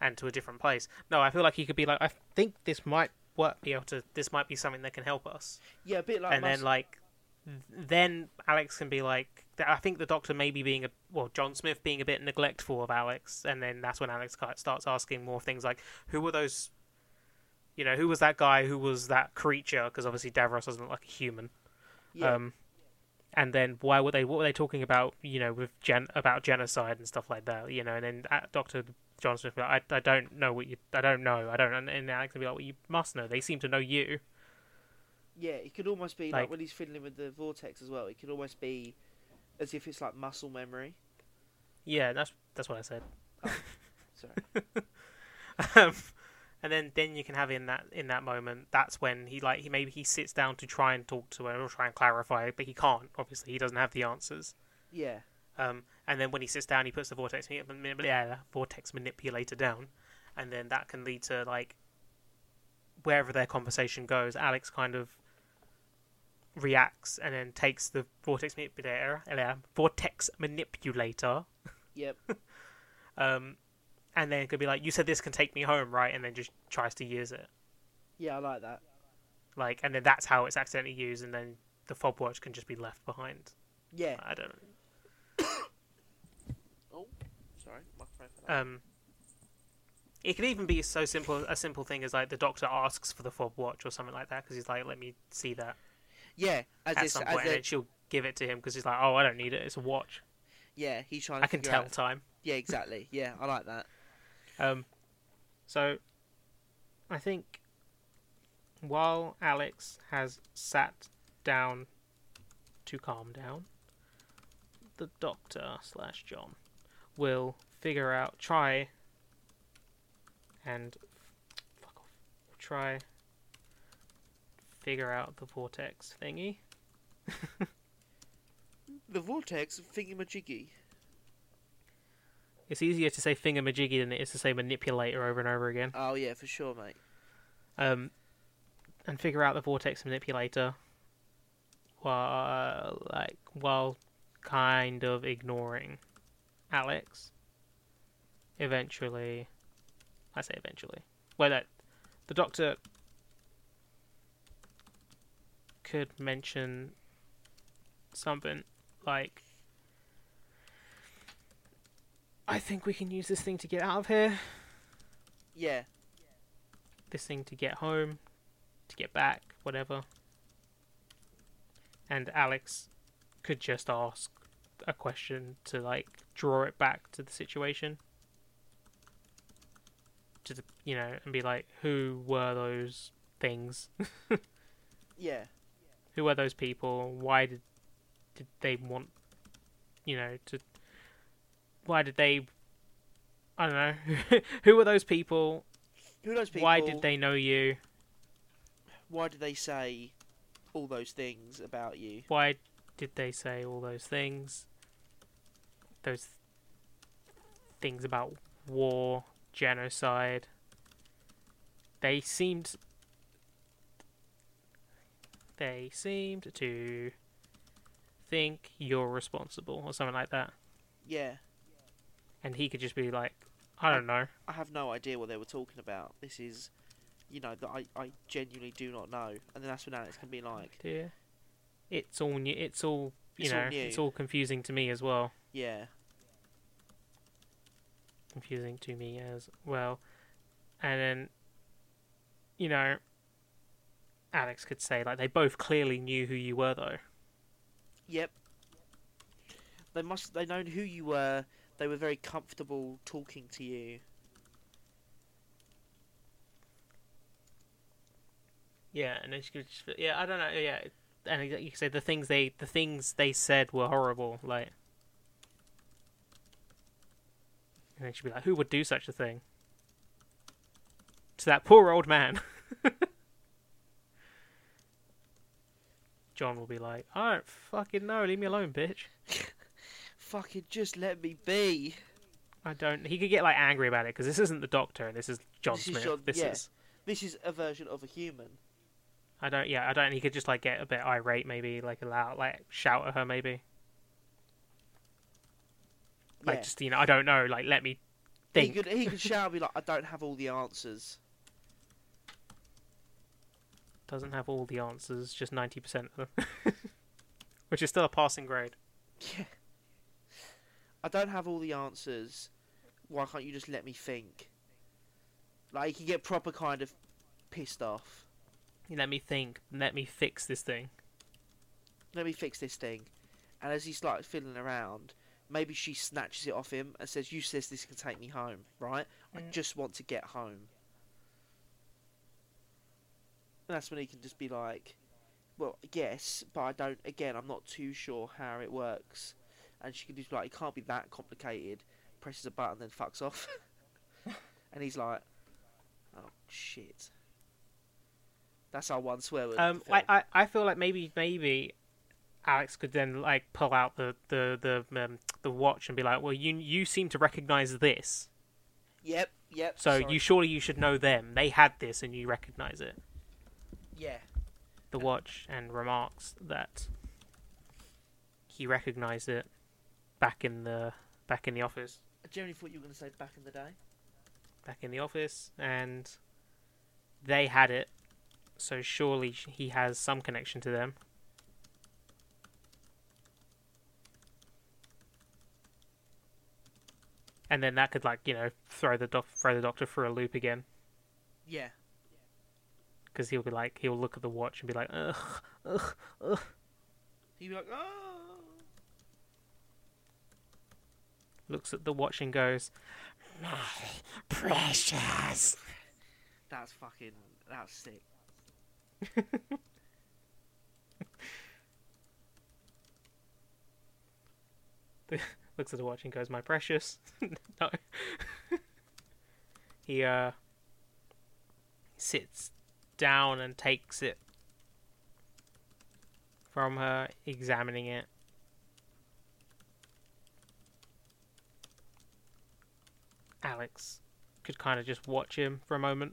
and to a different place. No, I feel like he could be like, I think this might work, be able to... This might be something that can help us. Yeah, a bit like... And then, like... Then Alex can be like... I think the Doctor maybe being a... Well, John Smith being a bit neglectful of Alex. And then that's when Alex starts asking more things like, who were those... You know, who was that guy? Who was that creature? Because obviously Davros doesn't look like a human. Yeah. And then why were they? What were they talking about? You know, with about genocide and stuff like that. You know, and then Dr. John Smith, like, I don't know what you. I don't know. I don't. And Alex would be like, well, you must know. They seem to know you. Yeah, it could almost be like when he's fiddling with the vortex as well. It could almost be as if it's like muscle memory. Yeah, that's what I said. Oh, sorry. And then you can have in that moment, that's when he sits down to try and talk to her or try and clarify, but he can't, obviously. He doesn't have the answers. Yeah. And then when he sits down, he puts the vortex manipulator down. And then that can lead to, like, wherever their conversation goes, Alex kind of reacts and then takes the vortex manipulator. Yep. And then it could be like, you said this can take me home, right? And then just tries to use it. Yeah, I like that. Like, and then that's how it's accidentally used, and then the fob watch can just be left behind. Yeah. I don't know. Oh, sorry. It could even be a simple thing as, like, the Doctor asks for the fob watch or something like that, because he's like, let me see that. Yeah. At some point, and then she'll give it to him, because he's like, oh, I don't need it. It's a watch. Yeah, he's trying to I can tell time. Yeah, exactly. Yeah, I like that. So, I think while Alex has sat down to calm down, the Doctor / John will figure out the vortex thingy. The vortex thingamajiggy. It's easier to say thingamajiggy than it is to say manipulator over and over again. Oh, yeah, for sure, mate. And figure out the vortex manipulator. while kind of ignoring Alex. Eventually, I say eventually. Well, the Doctor could mention something like, I think we can use this thing to get out of here. Yeah. This thing to get home, to get back, whatever. And Alex could just ask a question to, like, draw it back to the situation. To the, you know, and be like, who were those things? Yeah. Who were those people? Why did they want, you know, to... Why did they... I don't know. Who were those people? Who are those people? Why did they know you? Why did they say all those things about you? Why did they say all those things? Those things about war, genocide. They seemed to think you're responsible or something like that. Yeah. And he could just be like, I don't know. I have no idea what they were talking about. This is, you know, that I genuinely do not know. And then that's when Alex can be like, dear, it's all new. It's all, it's all confusing to me as well. Yeah. Confusing to me as well. And then, you know, Alex could say, like, they both clearly knew who you were, though. Yep. They known who you were. They were very comfortable talking to you. Yeah, and then she could just, I don't know, and you could say the things they said were horrible, like. And then she'd be like, "Who would do such a thing to that poor old man?" John will be like, "I don't fucking know. Leave me alone, bitch." Fucking just let me be. I don't. He could get like angry about it because this isn't the Doctor and this is John Smith. This is a version of a human. I don't. He could just like get a bit irate, maybe like loud, like shout at her, maybe. Like just I don't know. Like let me think. He could shout and be like, I don't have all the answers. Doesn't have all the answers. Just 90% of them, which is still a passing grade. Yeah. I don't have all the answers. Why can't you just let me think? Like, you can get proper kind of pissed off. You let me think. Let me fix this thing. And as he starts fiddling around, maybe she snatches it off him and says, you says this can take me home, right? Mm. I just want to get home. And that's when he can just be like, well, yes, but I don't... Again, I'm not too sure how it works. And she can just be like, it can't be that complicated. Presses a button, then fucks off. And he's like, oh, shit. That's our one swear word. I feel like maybe Alex could then like pull out the watch and be like, well, you seem to recognize this. Yep. So sorry. You surely you should know them. They had this and you recognize it. Yeah. The watch and remarks that he recognized it back in the office. I generally thought you were going to say back in the day. Back in the office, and they had it, so surely he has some connection to them. And then that could, like, you know, throw the Doctor for a loop again. Yeah. Because he'll be like, he'll look at the watch and be like, ugh. He'll be like, oh. Looks at the watch and goes, my precious. That's sick. Looks at the watch and goes, my precious. No. He sits down and takes it from her, examining it. Alex could kind of just watch him for a moment.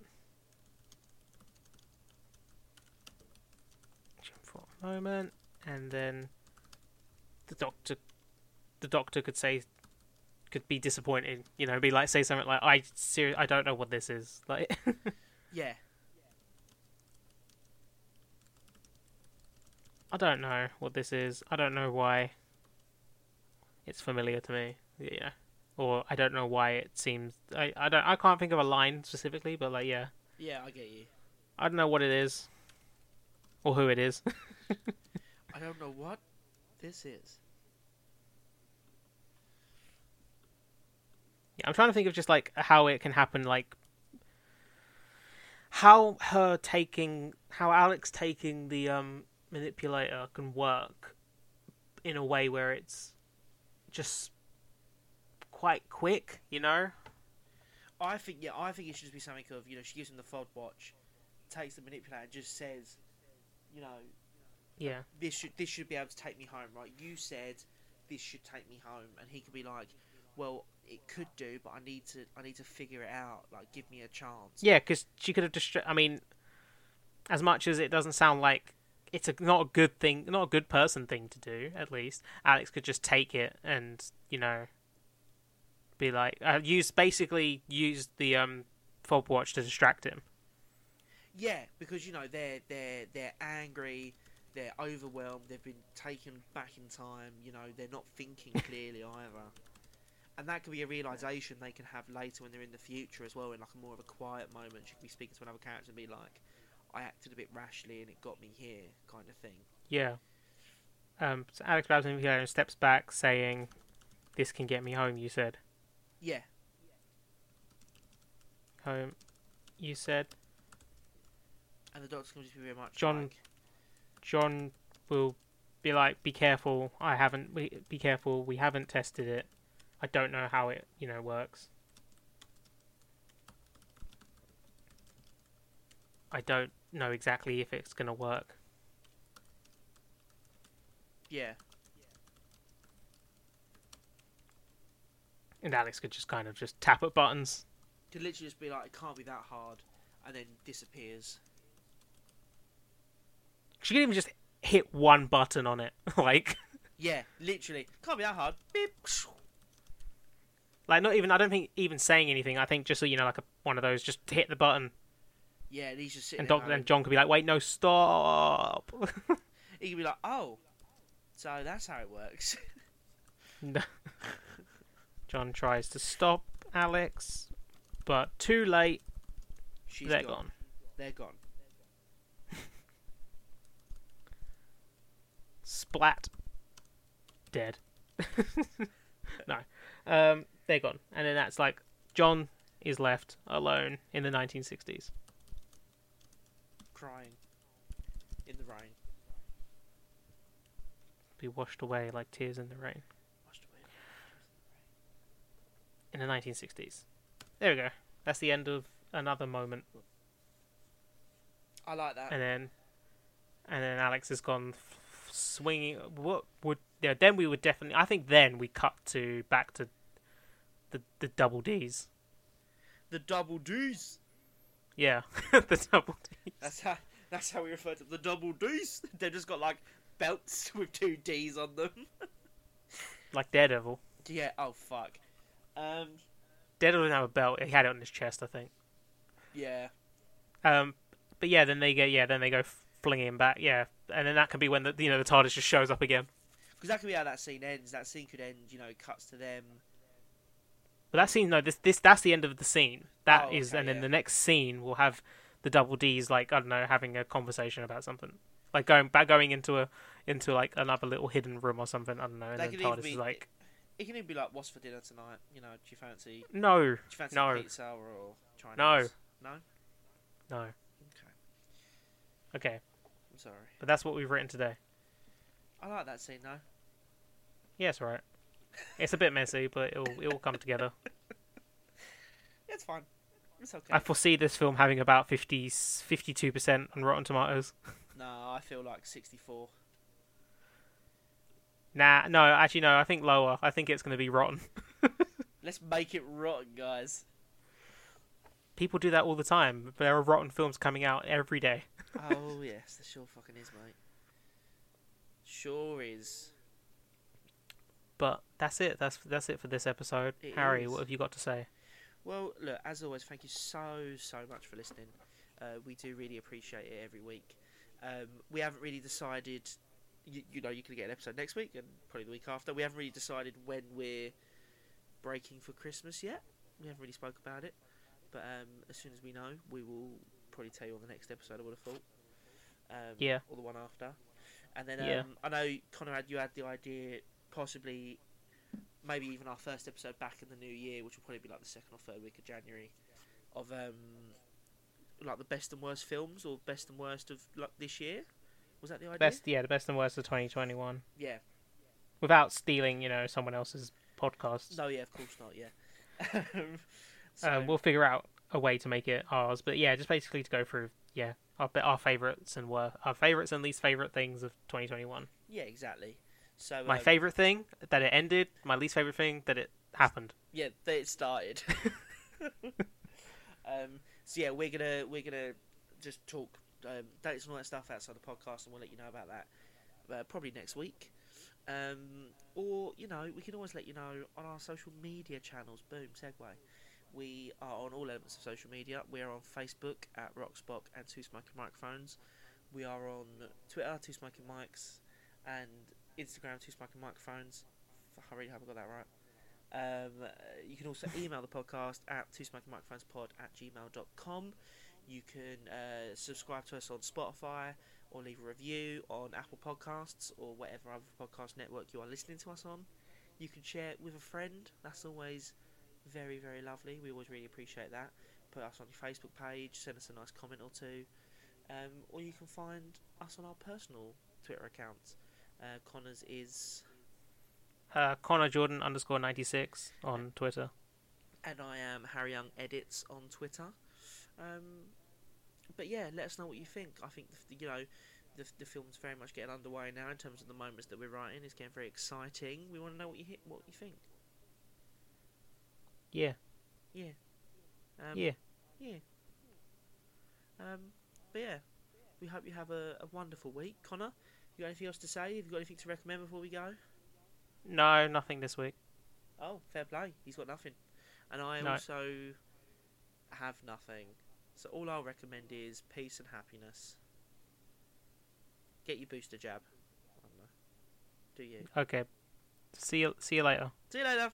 and then the doctor could be disappointed, you know, be like, say something like, I don't know what this is, like. Yeah. I don't know what this is. I don't know why it's familiar to me. Yeah. Or I don't know why it seems... I can't think of a line specifically, but like, yeah. Yeah, I get you. I don't know what it is. Or who it is. I don't know what this is. Yeah, I'm trying to think of just like how it can happen, like... How Alex taking the manipulator can work in a way where it's just quite quick, you know? I think it should just be something of, you know, she gives him the fob watch, takes the manipulator and just says, you know, yeah, this should be able to take me home, right? You said this should take me home, and he could be like, well, it could do, but I need to figure it out. Like, give me a chance. Yeah, because she could have I mean, as much as it doesn't sound like it's not a good person thing to do, at least Alex could just take it and, you know, be like, use the fob watch to distract him. Yeah, because, you know, they're angry, they're overwhelmed, they've been taken back in time. You know, they're not thinking clearly either. And that could be a realisation they can have later when they're in the future as well, in like a more of a quiet moment. She could be speaking to another character and be like, I acted a bit rashly and it got me here, kind of thing. Yeah. So Alex grabs him and steps back, saying, this can get me home, you said. Yeah. Home, you said. And the doctor can just be very much John will be like, be careful, we haven't tested it. I don't know how it, you know, works. I don't know exactly if it's going to work. Yeah. And Alex could just kind of just tap at buttons. Could literally just be like, it can't be that hard, and then disappears. She could even just hit one button on it, like... Yeah, literally. Can't be that hard. Beep. Like, not even, I don't think even saying anything. I think just, you know, like one of those, just hit the button. Yeah, and he's just sitting there. And John could be like, wait, no, stop. He could be like, oh, so that's how it works. John tries to stop Alex, but too late. They're gone. They're gone. Splat. Dead. No. They're gone. And then that's like, John is left alone in the 1960s. Crying. In the rain. Be washed away like tears in the rain. Washed away like tears in the rain. In the 1960s. There we go. That's the end of another moment. I like that. And then Alex has gone swinging. Then we would definitely... I think then we cut to back to the double D's. The double D's? Yeah, the double D's. That's how we refer to them. The double D's. They've just got, like, belts with two D's on them. Like Daredevil. Yeah, oh, fuck. Daredevil didn't have a belt. He had it on his chest, I think. Yeah. But yeah, then they go flinging him back, yeah. And then that could be when, the TARDIS just shows up again. Because that could be how that scene ends. That scene could end, you know, cuts to them... But that scene, no, that's the end of the scene. That is, okay, and then the next scene will have the double D's, like, I don't know, having a conversation about something, like going into like another little hidden room or something. I don't know. And then TARDIS is like, it can even be like, "What's for dinner tonight?" You know, do you fancy pizza or Chinese? No. Okay. I'm sorry, but that's what we've written today. I like that scene though. Yeah, it's alright. It's a bit messy, but it'll come together. It's fine. It's okay. I foresee this film having about 52% on Rotten Tomatoes. No, I feel like 64. No, I think lower. I think it's going to be rotten. Let's make it rotten, guys. People do that all the time. There are rotten films coming out every day. Oh, yes, there sure fucking is, mate. Sure is. But that's it. That's it for this episode. Harry, what have you got to say? Well, look, as always, thank you so much for listening. We do really appreciate it every week. We haven't really decided. You know, you can get an episode next week and probably the week after. We haven't really decided when we're breaking for Christmas yet. We haven't really spoke about it. But as soon as we know, we will probably tell you on the next episode, I would have thought. Yeah. Or the one after. And then yeah. I know, Conrad, you had the idea, possibly, maybe even our first episode back in the new year, which will probably be like the second or third week of January, of like the best and worst films, or best and worst of like this year. Was that the idea? The best and worst of 2021. Yeah. Without stealing, you know, someone else's podcast. No, yeah, of course not, yeah. We'll figure out a way to make it ours, but yeah, just basically to go through, yeah, our favourites and our favourites and least favourite things of 2021. Yeah, exactly. So my favourite thing, that it ended. My least favourite thing, that it happened. Yeah, that it started. So yeah, we're gonna just talk dates and all that stuff outside the podcast, and we'll let you know about that probably next week. Or you know, we can always let you know on our social media channels. Boom, segue. We are on all elements of social media. We are on Facebook at Rockspock and Two Smoking Microphones. We are on Twitter, Two Smoking Mics, and Instagram, Two Smoking Microphones. I really haven't got that right. You can also email the podcast at twosmokingmicrophonespodd@gmail.com. You can subscribe to us on Spotify, or leave a review on Apple Podcasts, or whatever other podcast network you are listening to us on. You can share it with a friend. That's always very, very lovely. We always really appreciate that. Put us on your Facebook page, send us a nice comment or two. Or you can find us on our personal Twitter accounts. Connor's is ConnorJordan_96 on Twitter. And I am Harry Young Edits on Twitter. But yeah, let us know what you think. I think the film's very much getting underway now in terms of the moments that we're writing. It's getting very exciting. We want to know what you think. But yeah, we hope you have a wonderful week. Connor, you got anything else to say? Have you got anything to recommend before we go? No, nothing this week. Oh, fair play. He's got nothing. And I also have nothing. So all I'll recommend is peace and happiness. Get your booster jab. I don't know. Do you? Okay. See you later.